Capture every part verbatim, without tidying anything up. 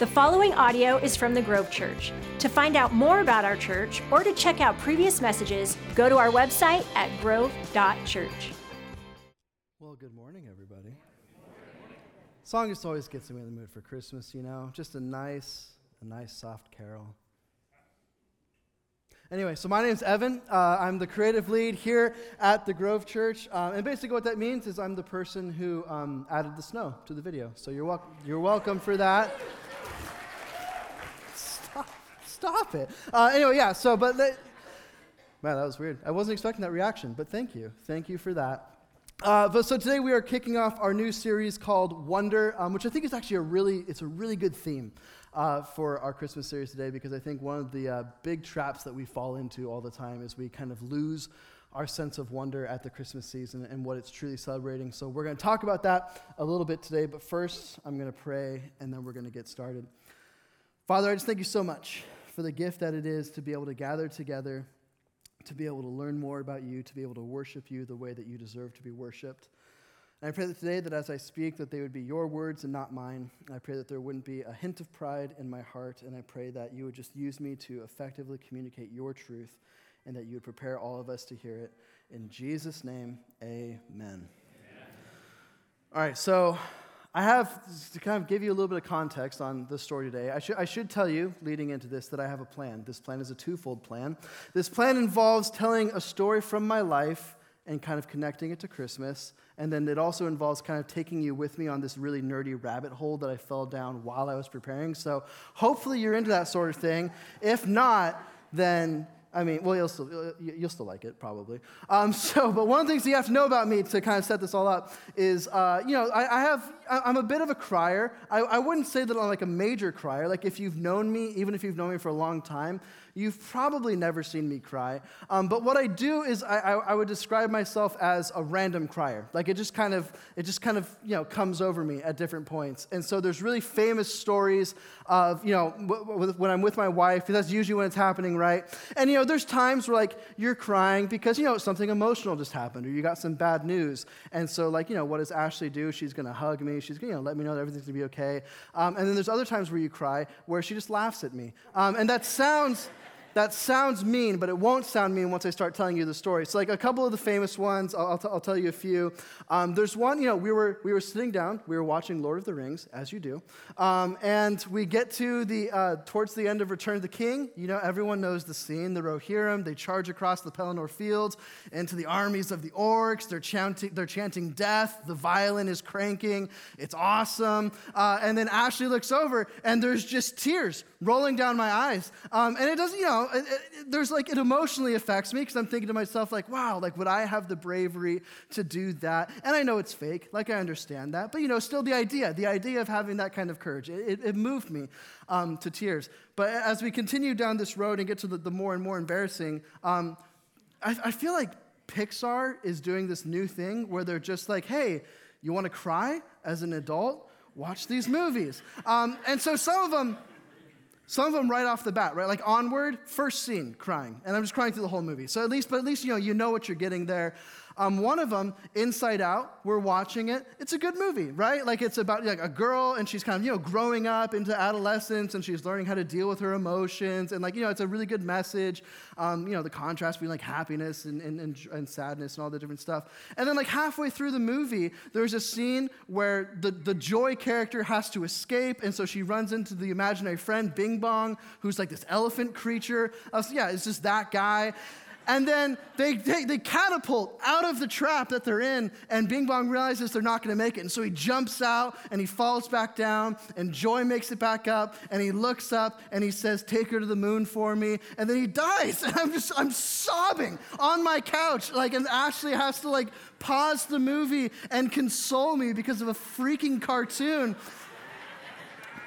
The following audio is from the Grove Church. To find out more about our church or to check out previous messages, go to our website at grove dot church. Well, good morning, everybody. The song just always gets me in the mood for Christmas, you know, just a nice, a nice soft carol. Anyway, so my name's Evan. Uh, I'm the creative lead here at the Grove Church, uh, and basically what that means is I'm the person who um, added the snow to the video. So you're welcome. You're welcome for that. Stop! Stop it. Uh, anyway, yeah. So, but that, man, that was weird. I wasn't expecting that reaction, but thank you. Thank you for that. Uh, but so today we are kicking off our new series called Wonder, um, which I think is actually a really it's a really good theme. Uh, for our Christmas series today, because I think one of the uh, big traps that we fall into all the time is we kind of lose our sense of wonder at the Christmas season and what it's truly celebrating. So we're going to talk about that a little bit today, but first I'm going to pray and then we're going to get started. Father, I just thank you so much for the gift that it is to be able to gather together, to be able to learn more about you, to be able to worship you the way that you deserve to be worshiped. And I pray that today that as I speak that they would be your words and not mine. And I pray that there wouldn't be a hint of pride in my heart, and I pray that you would just use me to effectively communicate your truth and that you would prepare all of us to hear it. In Jesus' name, amen. amen. All right, so I have to kind of give you a little bit of context on the story today. I should I should tell you, leading into this, that I have a plan. This plan is a twofold plan. This plan involves telling a story from my life and kind of connecting it to Christmas. And then it also involves kind of taking you with me on this really nerdy rabbit hole that I fell down while I was preparing. So hopefully you're into that sort of thing. If not, then, I mean, well, you'll still, you'll still like it, probably. Um, so, but one of the things that you have to know about me to kind of set this all up is, uh, you know, I, I have, I'm a bit of a crier. I, I wouldn't say that I'm like a major crier. Like if you've known me, even if you've known me for a long time, you've probably never seen me cry. Um, but what I do is I, I, I would describe myself as a random crier. Like it just kind of, it just kind of, you know, comes over me at different points. And so there's really famous stories of, you know, w- w- when I'm with my wife, that's usually when it's happening, right? And, you know, there's times where like you're crying because, you know, something emotional just happened or you got some bad news. And so like, you know, what does Ashley do? She's going to hug me. She's going to, you know, let me know that everything's going to be okay. Um, and then there's other times where you cry where she just laughs at me. Um, and that sounds... That sounds mean, but it won't sound mean once I start telling you the story. So, like a couple of the famous ones, I'll, I'll, t- I'll tell you a few. Um, there's one, you know, we were we were sitting down, we were watching Lord of the Rings, as you do, um, and we get to the uh, towards the end of Return of the King. You know, everyone knows the scene. The Rohirrim, they charge across the Pelennor Fields into the armies of the orcs. They're chanting, they're chanting death. The violin is cranking. It's awesome. Uh, and then Ashley looks over, and there's just tears rolling down my eyes. Um, and it doesn't, you know. It, it, there's like it emotionally affects me because I'm thinking to myself like, wow, like would I have the bravery to do that? And I know it's fake, like I understand that, but you know, still the idea, the idea of having that kind of courage, it, it moved me um, to tears. But as we continue down this road and get to the, the more and more embarrassing, um, I, I feel like Pixar is doing this new thing where they're just like, hey, you want to cry as an adult? Watch these movies. Um, and so some of them. Some of them right off the bat, right? Like Onward, first scene, crying. And I'm just crying through the whole movie. So at least, but at least, you know, you know what you're getting there. Um, one of them, Inside Out, we're watching it. It's a good movie, right? Like it's about like a girl and she's kind of, you know, growing up into adolescence and she's learning how to deal with her emotions. And like, you know, it's a really good message. Um, you know, the contrast between like happiness and, and, and, and sadness and all the different stuff. And then like halfway through the movie, there's a scene where the, the Joy character has to escape. And so she runs into the imaginary friend, Bing Bong, who's like this elephant creature. Uh, so yeah, it's just that guy. And then they, they they catapult out of the trap that they're in, and Bing Bong realizes they're not going to make it. And so he jumps out, and he falls back down, and Joy makes it back up, and he looks up, and he says, take her to the moon for me. And then he dies, and I'm just, I'm sobbing on my couch. Like, and Ashley has to, like, pause the movie and console me because of a freaking cartoon.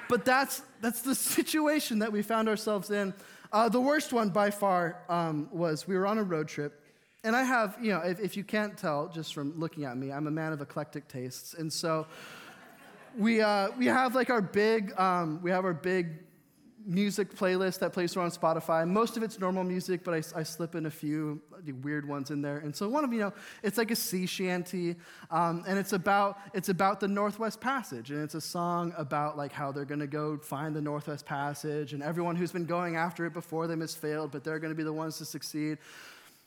But that's that's the situation that we found ourselves in. Uh, the worst one by far um, was we were on a road trip, and I have, you know, if, if you can't tell just from looking at me, I'm a man of eclectic tastes, and so we uh, we have like our big um, we have our big music playlist that plays on Spotify. Most of it's normal music, but I, I slip in a few weird ones in there. And so one of you know, it's like a sea shanty, um, and it's about it's about the Northwest Passage, and it's a song about like how they're going to go find the Northwest Passage, and everyone who's been going after it before them has failed, but they're going to be the ones to succeed.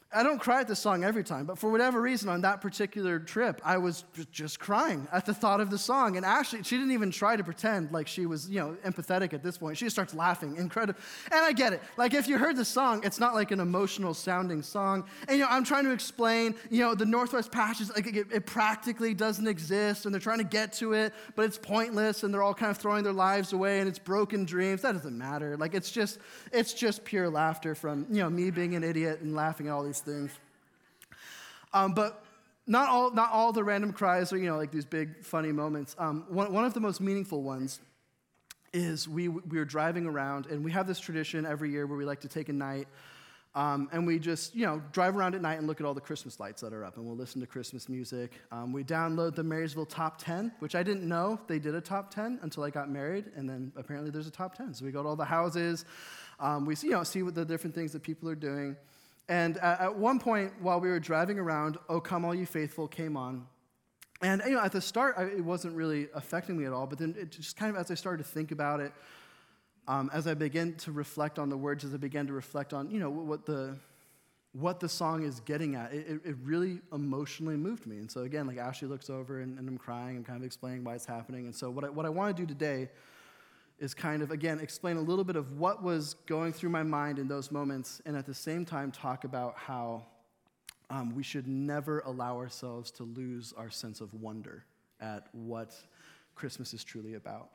I don't cry at this song every time, but for whatever reason, on that particular trip, I was just crying at the thought of the song. And Ashley, she didn't even try to pretend like she was, you know, empathetic at this point. She just starts laughing, incredible. And I get it. Like, if you heard the song, it's not like an emotional-sounding song. And, you know, I'm trying to explain, you know, the Northwest Passage, like, it, it practically doesn't exist, and they're trying to get to it, but it's pointless, and they're all kind of throwing their lives away, and it's broken dreams. That doesn't matter. Like, it's just, it's just pure laughter from, you know, me being an idiot and laughing at all these things. Um, but not all not all the random cries are, you know, like these big funny moments. Um, one, one of the most meaningful ones is we we were driving around, and we have this tradition every year where we like to take a night, um, and we just, you know, drive around at night and look at all the Christmas lights that are up, and we'll listen to Christmas music. Um, we download the Marysville top ten, which I didn't know they did a top ten until I got married, and then apparently there's a top ten. So we go to all the houses. Um, we see, you know, see what the different things that people are doing. And at one point, while we were driving around, "O Come All You Faithful" came on. And, you know, at the start, I, it wasn't really affecting me at all. But then it just kind of, as I started to think about it, um, as I began to reflect on the words, as I began to reflect on, you know, what the what the song is getting at, it, it really emotionally moved me. And so, again, like, Ashley looks over, and, and I'm crying. I'm kind of explaining why it's happening. And so what I, what I want to do today is kind of, again, explain a little bit of what was going through my mind in those moments, and at the same time talk about how um, we should never allow ourselves to lose our sense of wonder at what Christmas is truly about.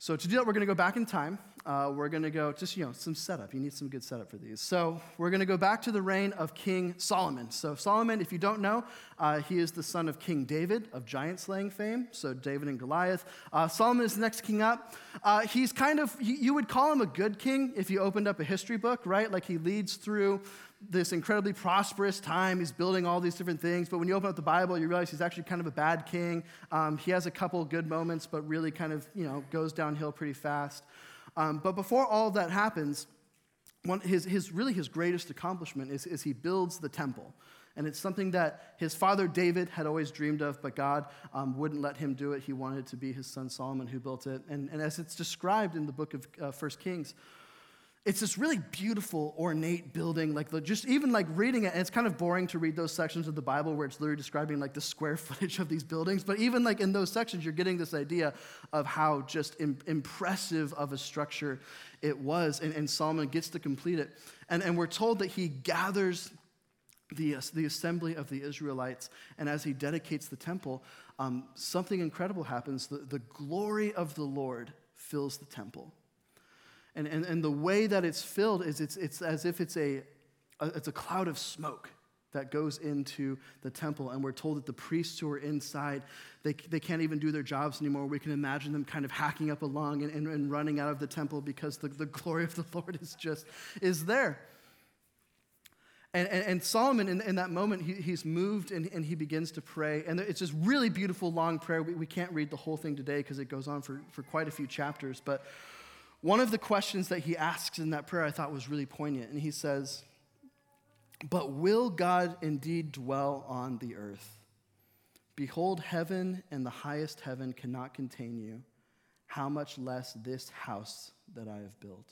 So to do that, we're going to go back in time. Uh, we're going to go, just, you know, some setup. You need some good setup for these. So we're going to go back to the reign of King Solomon. So Solomon, if you don't know, uh, he is the son of King David of giant slaying fame. So David and Goliath. Uh, Solomon is the next king up. Uh, he's kind of, you, you would call him a good king if you opened up a history book, right? Like, he leads through this incredibly prosperous time. He's building all these different things. But when you open up the Bible, you realize he's actually kind of a bad king. Um, he has a couple good moments, but really kind of, you know, goes downhill pretty fast. Um, but before all that happens, one, his, his really his greatest accomplishment is, is he builds the temple. And it's something that his father David had always dreamed of, but God um, wouldn't let him do it. He wanted it to be his son Solomon who built it. And, and as it's described in the book of uh, First Kings, it's this really beautiful, ornate building. Like, the, just even like reading it, and it's kind of boring to read those sections of the Bible where it's literally describing like the square footage of these buildings. But even like in those sections, you're getting this idea of how just im- impressive of a structure it was. And, and Solomon gets to complete it. And, and we're told that he gathers the, uh, the assembly of the Israelites. And as he dedicates the temple, um, something incredible happens. The, the glory of the Lord fills the temple. And, and and the way that it's filled is it's it's as if it's a, a it's a cloud of smoke that goes into the temple, and we're told that the priests who are inside, they they can't even do their jobs anymore. We can imagine them kind of hacking up along and, and, and running out of the temple because the, the glory of the Lord is just is there. And, and, and Solomon, in, in that moment, he, he's moved, and, and he begins to pray. And it's this really beautiful, long prayer. We, we can't read the whole thing today because it goes on for, for quite a few chapters, but one of the questions that he asks in that prayer I thought was really poignant, and he says, "But will God indeed dwell on the earth? Behold, heaven and the highest heaven cannot contain you. How much less this house that I have built?"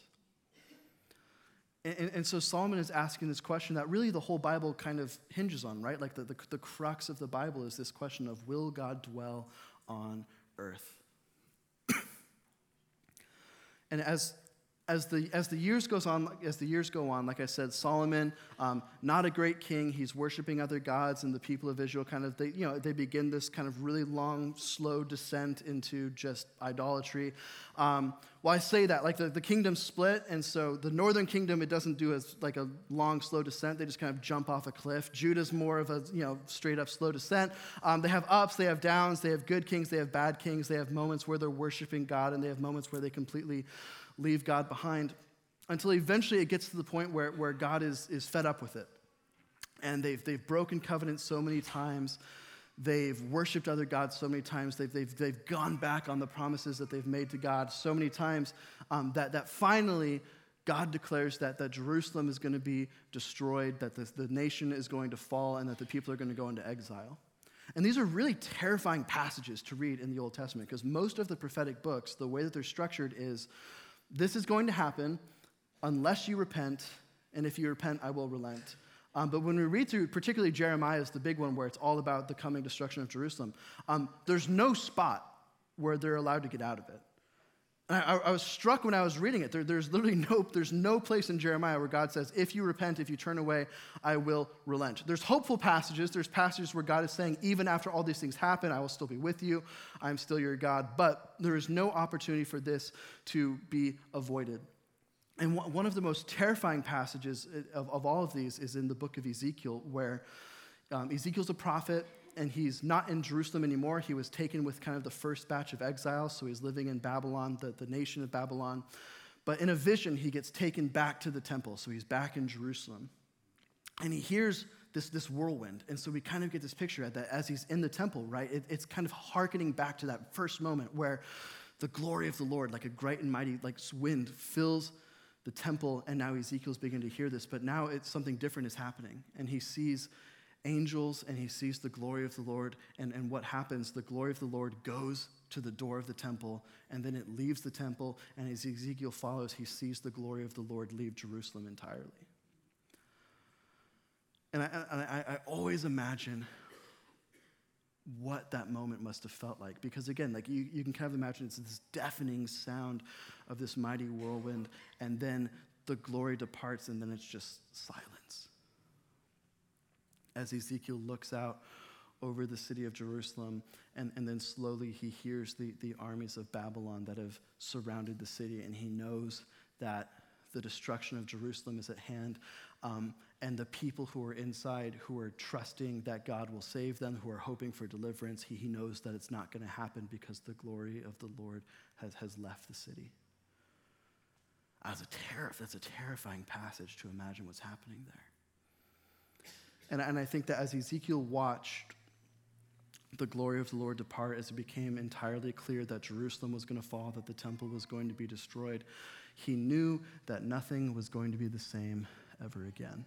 And, and, and so Solomon is asking this question that really the whole Bible kind of hinges on, right? Like the, the, the crux of the Bible is this question of, will God dwell on earth? And as as the as the years goes on, as the years go on, like I said, Solomon, um, not a great king. He's worshiping other gods, and the people of Israel kind of they you know they begin this kind of really long, slow descent into just idolatry. Um, well, I say that like the, the kingdom split, and so the northern kingdom it doesn't do as like a long, slow descent. They just kind of jump off a cliff. Judah's more of a you know straight up slow descent. Um, they have ups, they have downs, they have good kings, they have bad kings, they have moments where they're worshiping God, and they have moments where they completely leave God behind, until eventually it gets to the point where, where God is, is fed up with it. And they've, they've broken covenant so many times They've worshipped other gods so many times. They've, they've, they've gone back on the promises that they've made to God so many times um, that, that finally God declares that, that Jerusalem is going to be destroyed, that the, the nation is going to fall, and that the people are going to go into exile. And these are really terrifying passages to read in the Old Testament because most of the prophetic books, the way that they're structured is, this is going to happen unless you repent, and if you repent, I will relent. Um, but when we read through, particularly Jeremiah is the big one where it's all about the coming destruction of Jerusalem, um, there's no spot where they're allowed to get out of it. And I, I was struck when I was reading it. There, there's literally no, there's no place in Jeremiah where God says, if you repent, if you turn away, I will relent. There's hopeful passages. There's passages where God is saying, even after all these things happen, I will still be with you. I'm still your God. But there is no opportunity for this to be avoided. And one of the most terrifying passages of, of all of these is in the book of Ezekiel, where um, Ezekiel's a prophet, and he's not in Jerusalem anymore. He was taken with kind of the first batch of exiles, so he's living in Babylon, the, the nation of Babylon. But in a vision, he gets taken back to the temple, so he's back in Jerusalem. And he hears this, this whirlwind, and so we kind of get this picture of that as he's in the temple, right? It, it's kind of hearkening back to that first moment where the glory of the Lord, like a great and mighty like wind, fills the temple, and now Ezekiel's beginning to hear this, but now it's something different is happening, and he sees angels, and he sees the glory of the Lord, and, and what happens, the glory of the Lord goes to the door of the temple, and then it leaves the temple, and as Ezekiel follows, he sees the glory of the Lord leave Jerusalem entirely. And I, I, I always imagine what that moment must have felt like. Because again, like you, you can kind of imagine it's this deafening sound of this mighty whirlwind, and then the glory departs, and then it's just silence. As Ezekiel looks out over the city of Jerusalem, and, and then slowly he hears the, the armies of Babylon that have surrounded the city, and he knows that the destruction of Jerusalem is at hand, um, and the people who are inside, who are trusting that God will save them, who are hoping for deliverance, he, he knows that it's not going to happen because the glory of the Lord has, has left the city. That's a terror, that's a terrifying passage to imagine what's happening there. And, and I think that as Ezekiel watched the glory of the Lord depart, as it became entirely clear that Jerusalem was going to fall, that the temple was going to be destroyed, he knew that nothing was going to be the same ever again.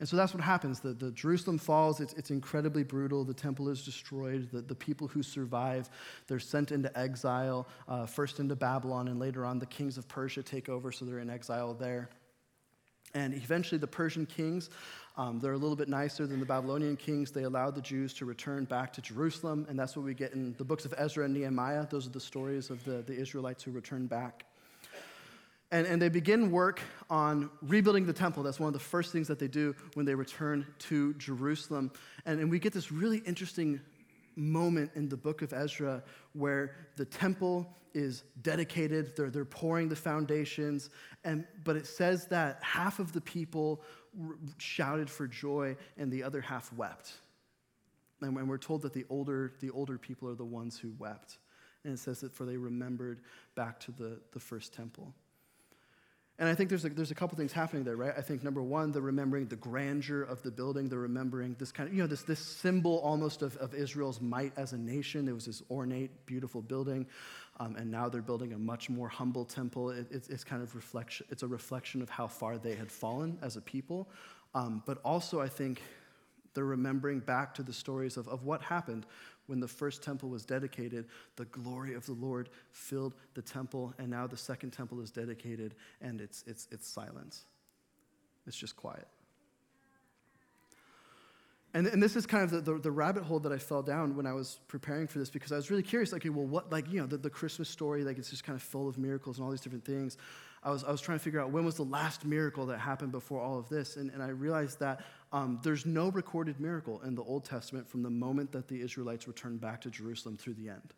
And so that's what happens. The, the Jerusalem falls. It's, it's incredibly brutal. The temple is destroyed. The, the people who survive, they're sent into exile, uh, first into Babylon, and later on the kings of Persia take over, so they're in exile there. And eventually the Persian kings, um, they're a little bit nicer than the Babylonian kings. They allowed the Jews to return back to Jerusalem, and that's what we get in the books of Ezra and Nehemiah. Those are the stories of the, the Israelites who returned back. And, and they begin work on rebuilding the temple. That's one of the first things that they do when they return to Jerusalem. And, and we get this really interesting moment in the book of Ezra where the temple is dedicated. They're, they're pouring the foundations. and But it says that half of the people r- shouted for joy and the other half wept. And, and we're told that the older, the older people are the ones who wept. And it says that for they remembered back to the, the first temple. And I think there's a, there's a couple things happening there, right? I think, number one, they're remembering the grandeur of the building. They're remembering this kind of, you know, this this symbol almost of, of Israel's might as a nation. It was this ornate, beautiful building, um, and now they're building a much more humble temple. It, it's, it's kind of reflection. It's a reflection of how far they had fallen as a people. Um, but also, I think they're remembering back to the stories of, of what happened when the first temple was dedicated. The glory of the Lord filled the temple, and now the second temple is dedicated, and it's it's it's silence. It's just quiet. And, and this is kind of the, the, the rabbit hole that I fell down when I was preparing for this, because I was really curious, like, okay, well, what, like, you know, the, the Christmas story, like, it's just kind of full of miracles and all these different things. I was I was trying to figure out when was the last miracle that happened before all of this, and, and I realized that um, there's no recorded miracle in the Old Testament from the moment that the Israelites returned back to Jerusalem through the end.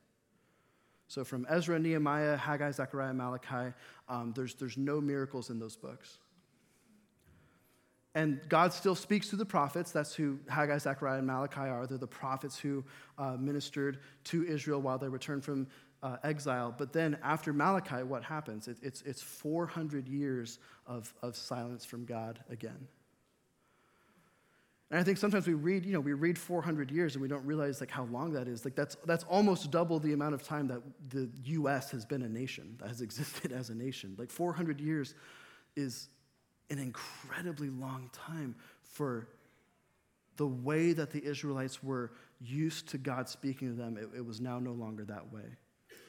So from Ezra, Nehemiah, Haggai, Zechariah, Malachi, um, there's there's no miracles in those books. And God still speaks through the prophets. That's who Haggai, Zechariah, and Malachi are. They're the prophets who uh, ministered to Israel while they returned from Uh, exile. But then after Malachi, what happens? It, it's it's four hundred years of, of silence from God again. And I think sometimes we read, you know, we read four hundred years and we don't realize like how long that is. Like that's that's almost double the amount of time that the U S has been a nation, that has existed as a nation. Like four hundred years is an incredibly long time for the way that the Israelites were used to God speaking to them. It, it was now no longer that way.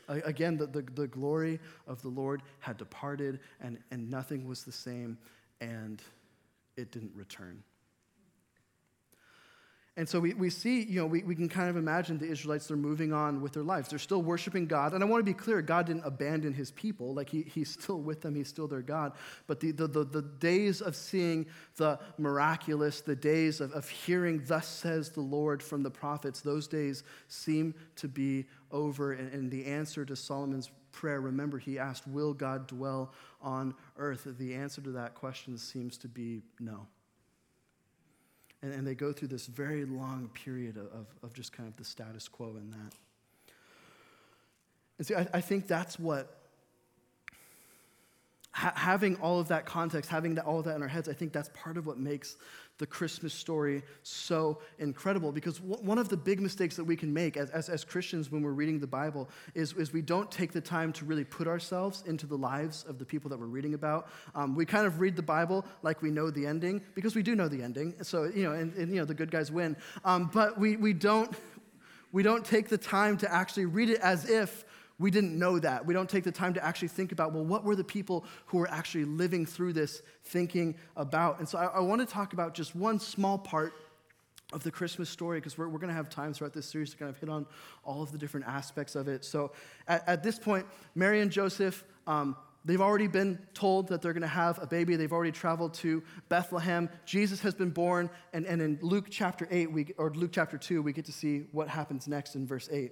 Again, the, the, the glory of the Lord had departed, and, and nothing was the same, and it didn't return. And so we, we see, you know, we, we can kind of imagine the Israelites, they're moving on with their lives. They're still worshiping God. And I want to be clear, God didn't abandon his people. Like, he, he's still with them. He's still their God. But the, the, the, the days of seeing the miraculous, the days of, of hearing, thus says the Lord from the prophets, those days seem to be over. And, and the answer to Solomon's prayer, remember, he asked, will God dwell on earth? The answer to that question seems to be no. And they go through this very long period of, of just kind of the status quo in that. And see, I, I think that's what, ha- having all of that context, having that, all of that in our heads, I think that's part of what makes the Christmas story so incredible. Because w- one of the big mistakes that we can make as, as, as Christians when we're reading the Bible is, is we don't take the time to really put ourselves into the lives of the people that we're reading about. Um, we kind of read the Bible like we know the ending, because we do know the ending. So, you know, and, and you know, the good guys win. Um, but we we don't we don't take the time to actually read it as if we didn't know that. We don't take the time to actually think about, well, what were the people who were actually living through this thinking about? And so I, I want to talk about just one small part of the Christmas story, because we're, we're going to have time throughout this series to kind of hit on all of the different aspects of it. So at, at this point, Mary and Joseph, um, they've already been told that they're going to have a baby. They've already traveled to Bethlehem. Jesus has been born. And, and in Luke chapter eight, we, or Luke chapter two, we get to see what happens next in verse eight.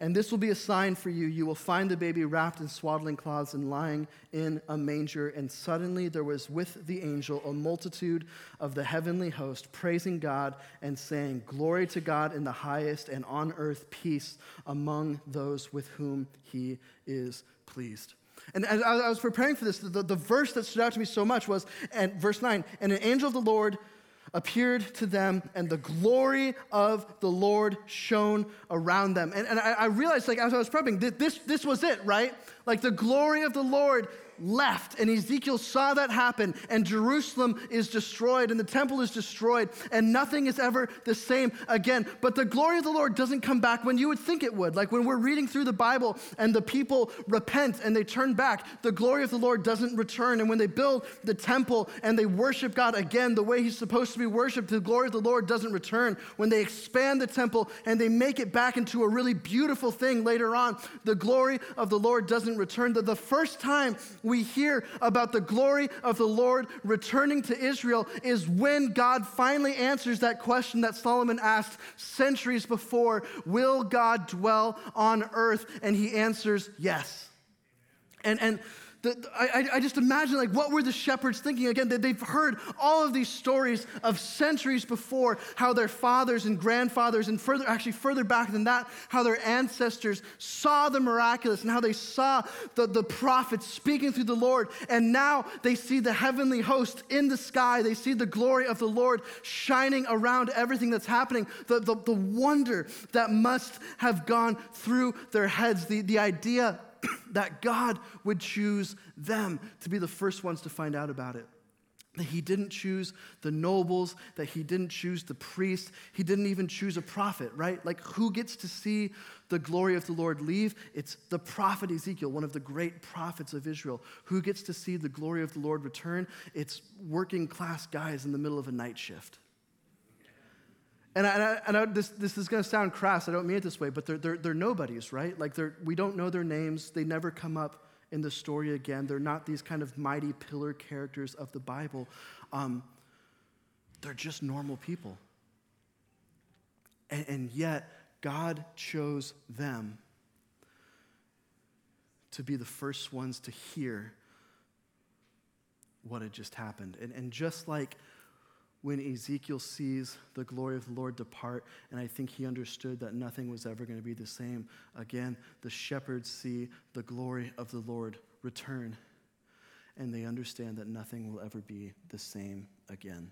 And this will be a sign for you. You will find the baby wrapped in swaddling cloths and lying in a manger. And suddenly there was with the angel a multitude of the heavenly host, praising God and saying, glory to God in the highest, and on earth peace among those with whom he is pleased. And as I was preparing for this, the, the verse that stood out to me so much was, and verse nine, and an angel of the Lord appeared to them, and the glory of the Lord shone around them. And, and I, I realized, like, as I was prepping, that this, this was it, right? Like, the glory of the Lord left, and Ezekiel saw that happen, and Jerusalem is destroyed, and the temple is destroyed, and nothing is ever the same again. But the glory of the Lord doesn't come back when you would think it would. Like, when we're reading through the Bible and the people repent and they turn back, the glory of the Lord doesn't return. And when they build the temple and they worship God again the way he's supposed to be worshiped, the glory of the Lord doesn't return. When they expand the temple and they make it back into a really beautiful thing later on, the glory of the Lord doesn't return. The, the first time we hear about the glory of the Lord returning to Israel is when God finally answers that question that Solomon asked centuries before, will God dwell on earth? And he answers yes. And and the, I, I just imagine, like, what were the shepherds thinking? Again, that they've heard all of these stories of centuries before, how their fathers and grandfathers, and further, actually further back than that, how their ancestors saw the miraculous and how they saw the, the prophets speaking through the Lord. And now they see the heavenly host in the sky. They see the glory of the Lord shining around everything that's happening. The, the, the wonder that must have gone through their heads, the, the idea that God would choose them to be the first ones to find out about it. That he didn't choose the nobles, that he didn't choose the priests, he didn't even choose a prophet, right? Like, who gets to see the glory of the Lord leave? It's the prophet Ezekiel, one of the great prophets of Israel. Who gets to see the glory of the Lord return? It's working class guys in the middle of a night shift. And, I, and I, this, this is going to sound crass. I don't mean it this way, but they're, they're, they're nobodies, right? Like, they're, we don't know their names. They never come up in the story again. They're not these kind of mighty pillar characters of the Bible. Um, they're just normal people. and, and yet God chose them to be the first ones to hear what had just happened. And, and just like when Ezekiel sees the glory of the Lord depart, and I think he understood that nothing was ever going to be the same again, the shepherds see the glory of the Lord return, and they understand that nothing will ever be the same again.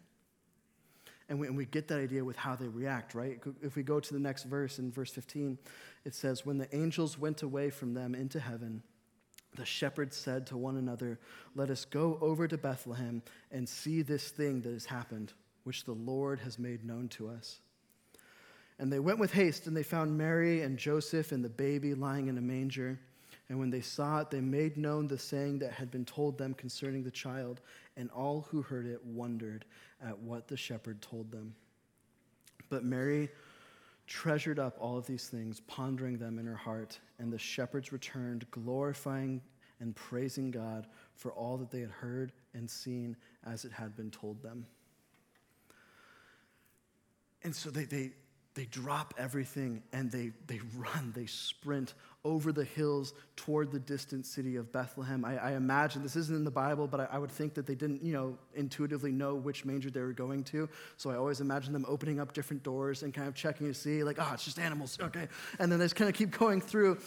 And we, and we get that idea with how they react, right? If we go to the next verse, in verse fifteen, it says, "When the angels went away from them into heaven, the shepherds said to one another, 'Let us go over to Bethlehem and see this thing that has happened, which the Lord has made known to us.' And they went with haste, and they found Mary and Joseph and the baby lying in a manger. And when they saw it, they made known the saying that had been told them concerning the child, and all who heard it wondered at what the shepherd told them. But Mary treasured up all of these things, pondering them in her heart, and the shepherds returned, glorifying and praising God for all that they had heard and seen as it had been told them." And so they they they drop everything, and they they run, they sprint over the hills toward the distant city of Bethlehem. I, I imagine, this isn't in the Bible, but I, I would think that they didn't, you know, intuitively know which manger they were going to. So I always imagine them opening up different doors and kind of checking to see, like, oh, it's just animals, okay. And then they just kind of keep going through,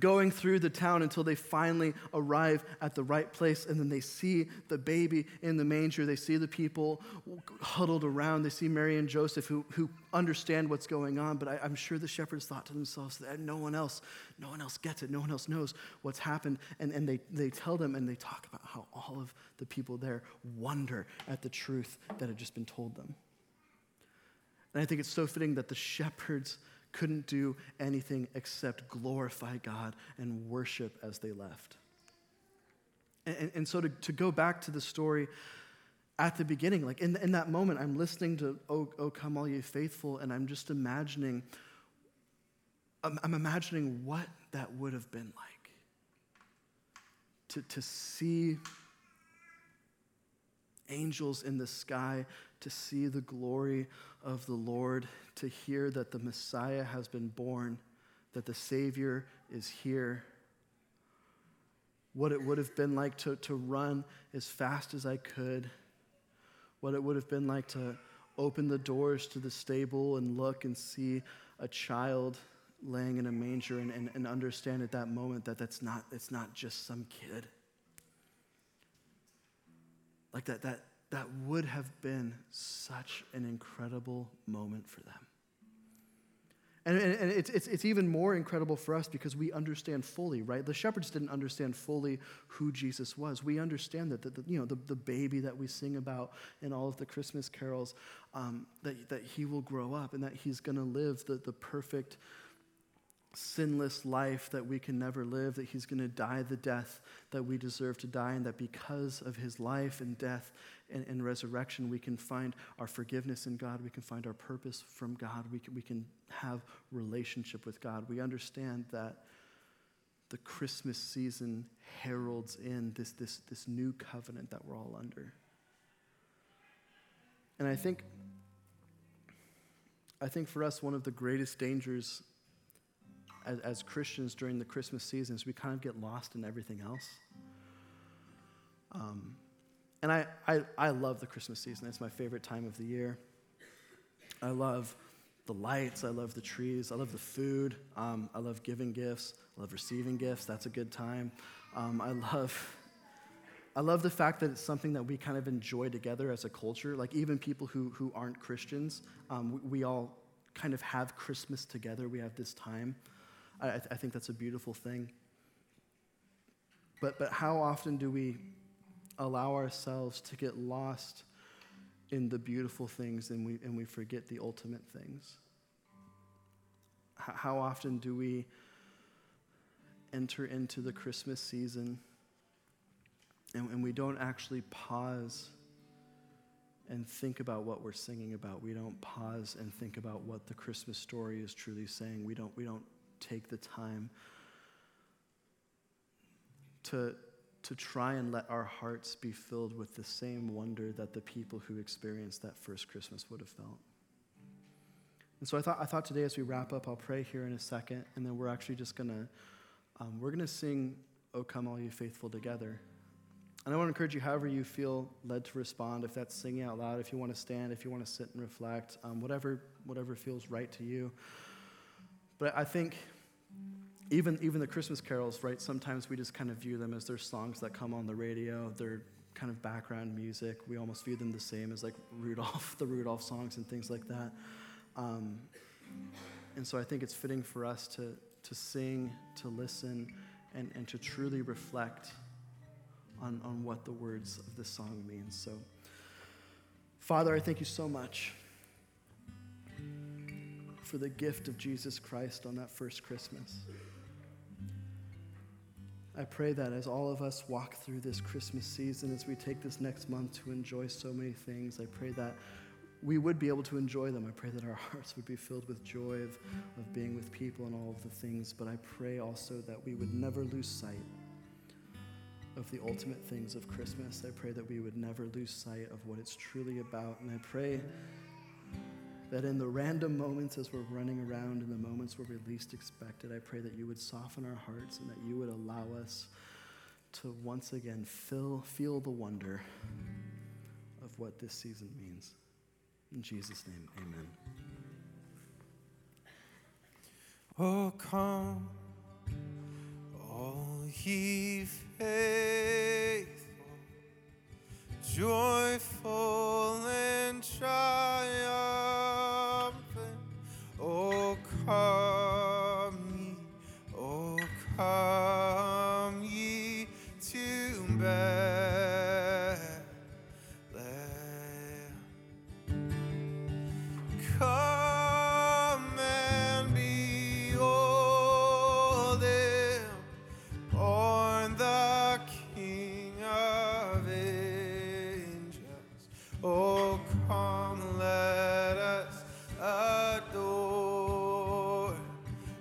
going through the town until they finally arrive at the right place. And then they see the baby in the manger. They see the people huddled around. They see Mary and Joseph who who understand what's going on. But I, I'm sure the shepherds thought to themselves that no one else, no one else gets it. No one else knows what's happened. And, and they, they tell them, and they talk about how all of the people there wonder at the truth that had just been told them. And I think it's so fitting that the shepherds couldn't do anything except glorify God and worship as they left. And, and so to, to go back to the story at the beginning, like in, in that moment, I'm listening to O, O Come All You Faithful, and I'm just imagining, I'm, I'm imagining what that would have been like. To, to see angels in the sky, to see the glory of the Lord, to hear that the Messiah has been born, that the Savior is here. What it would have been like to, to run as fast as I could. What it would have been like to open the doors to the stable and look and see a child laying in a manger, and, and, and understand at that moment that that's not, it's not just some kid. Like that, that, that would have been such an incredible moment for them. And, and, and it's, it's, it's even more incredible for us because we understand fully, right? The shepherds didn't understand fully who Jesus was. We understand that, that the, you know, the, the baby that we sing about in all of the Christmas carols, um, that, that he will grow up and that he's going to live the, the perfect sinless life that we can never live, that he's going to die the death that we deserve to die, and that because of his life and death and, and resurrection, we can find our forgiveness in God, we can find our purpose from God, we can, we can have relationship with God. We understand that the Christmas season heralds in this, this, this new covenant that we're all under. And I think, I think for us, one of the greatest dangers As, as Christians during the Christmas season, we kind of get lost in everything else. Um, and I, I I love the Christmas season. It's my favorite time of the year. I love the lights. I love the trees. I love the food. Um, I love giving gifts. I love receiving gifts. That's a good time. Um, I love... I love the fact that it's something that we kind of enjoy together as a culture. Like, even people who, who aren't Christians, um, we, we all kind of have Christmas together. We have this time. I, th- I think that's a beautiful thing. But but how often do we allow ourselves to get lost in the beautiful things and we and we forget the ultimate things? H- how often do we enter into the Christmas season and, and we don't actually pause and think about what we're singing about? We don't pause and think about what the Christmas story is truly saying. We don't we don't take the time to, to try and let our hearts be filled with the same wonder that the people who experienced that first Christmas would have felt. And so I thought I thought today, as we wrap up, I'll pray here in a second, and then we're actually just going to, um, we're going to sing "O Come All You Faithful" together. And I want to encourage you, however you feel led to respond, if that's singing out loud, if you want to stand, if you want to sit and reflect, um, whatever whatever feels right to you. But I think even even the Christmas carols, right, sometimes we just kind of view them as they're songs that come on the radio, they're kind of background music. We almost view them the same as like Rudolph, the Rudolph songs and things like that. Um, and so I think it's fitting for us to to sing, to listen, and, and to truly reflect on, on what the words of this song mean. So, Father, I thank you so much for the gift of Jesus Christ on that first Christmas. I pray that as all of us walk through this Christmas season, as we take this next month to enjoy so many things, I pray that we would be able to enjoy them. I pray that our hearts would be filled with joy of, of being with people and all of the things, but I pray also that we would never lose sight of the ultimate things of Christmas. I pray that we would never lose sight of what it's truly about. And I pray that in the random moments as we're running around, in the moments where we're least expected, I pray that you would soften our hearts and that you would allow us to once again fill, feel the wonder of what this season means. In Jesus' name, amen. Oh, come, all ye faithful, joyful and triumphant, oh, come ye, oh, come ye to Bethlehem. Come and behold him, born the King of angels. Oh, come, let us adore.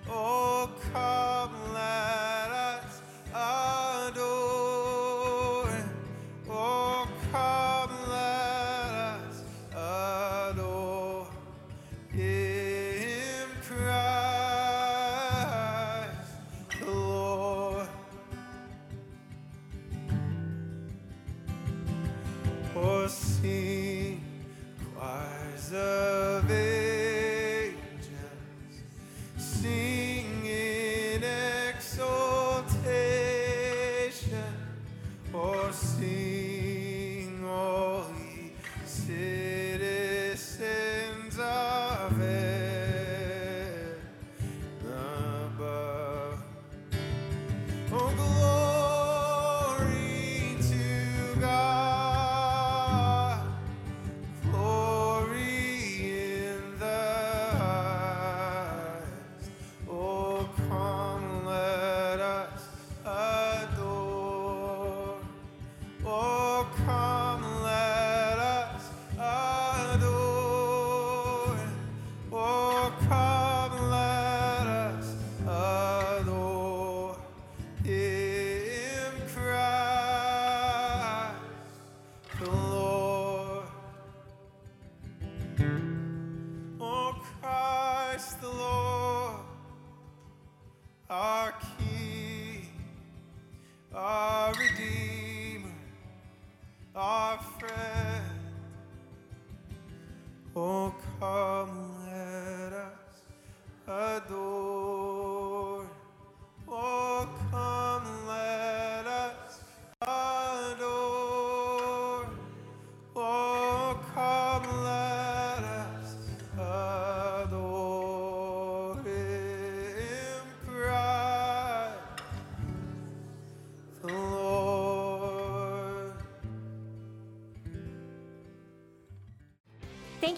Oh, come, let us adore. Oh, come, let us adore him, Christ the Lord. Or sing, choirs of angels, sing in exaltation. Or sing, all ye citizens of heaven above. Oh, glory to God, glory in the highest. Oh, come, let us adore. Oh, come, let us adore. Oh, come, let us adore him, Christ the Lord. Oh, Christ the Lord, our King, our Redeemer, our friend. Oh, come, let us adore. Oh, come, let us adore. Oh, come, let us adore him, Christ the Lord. Thank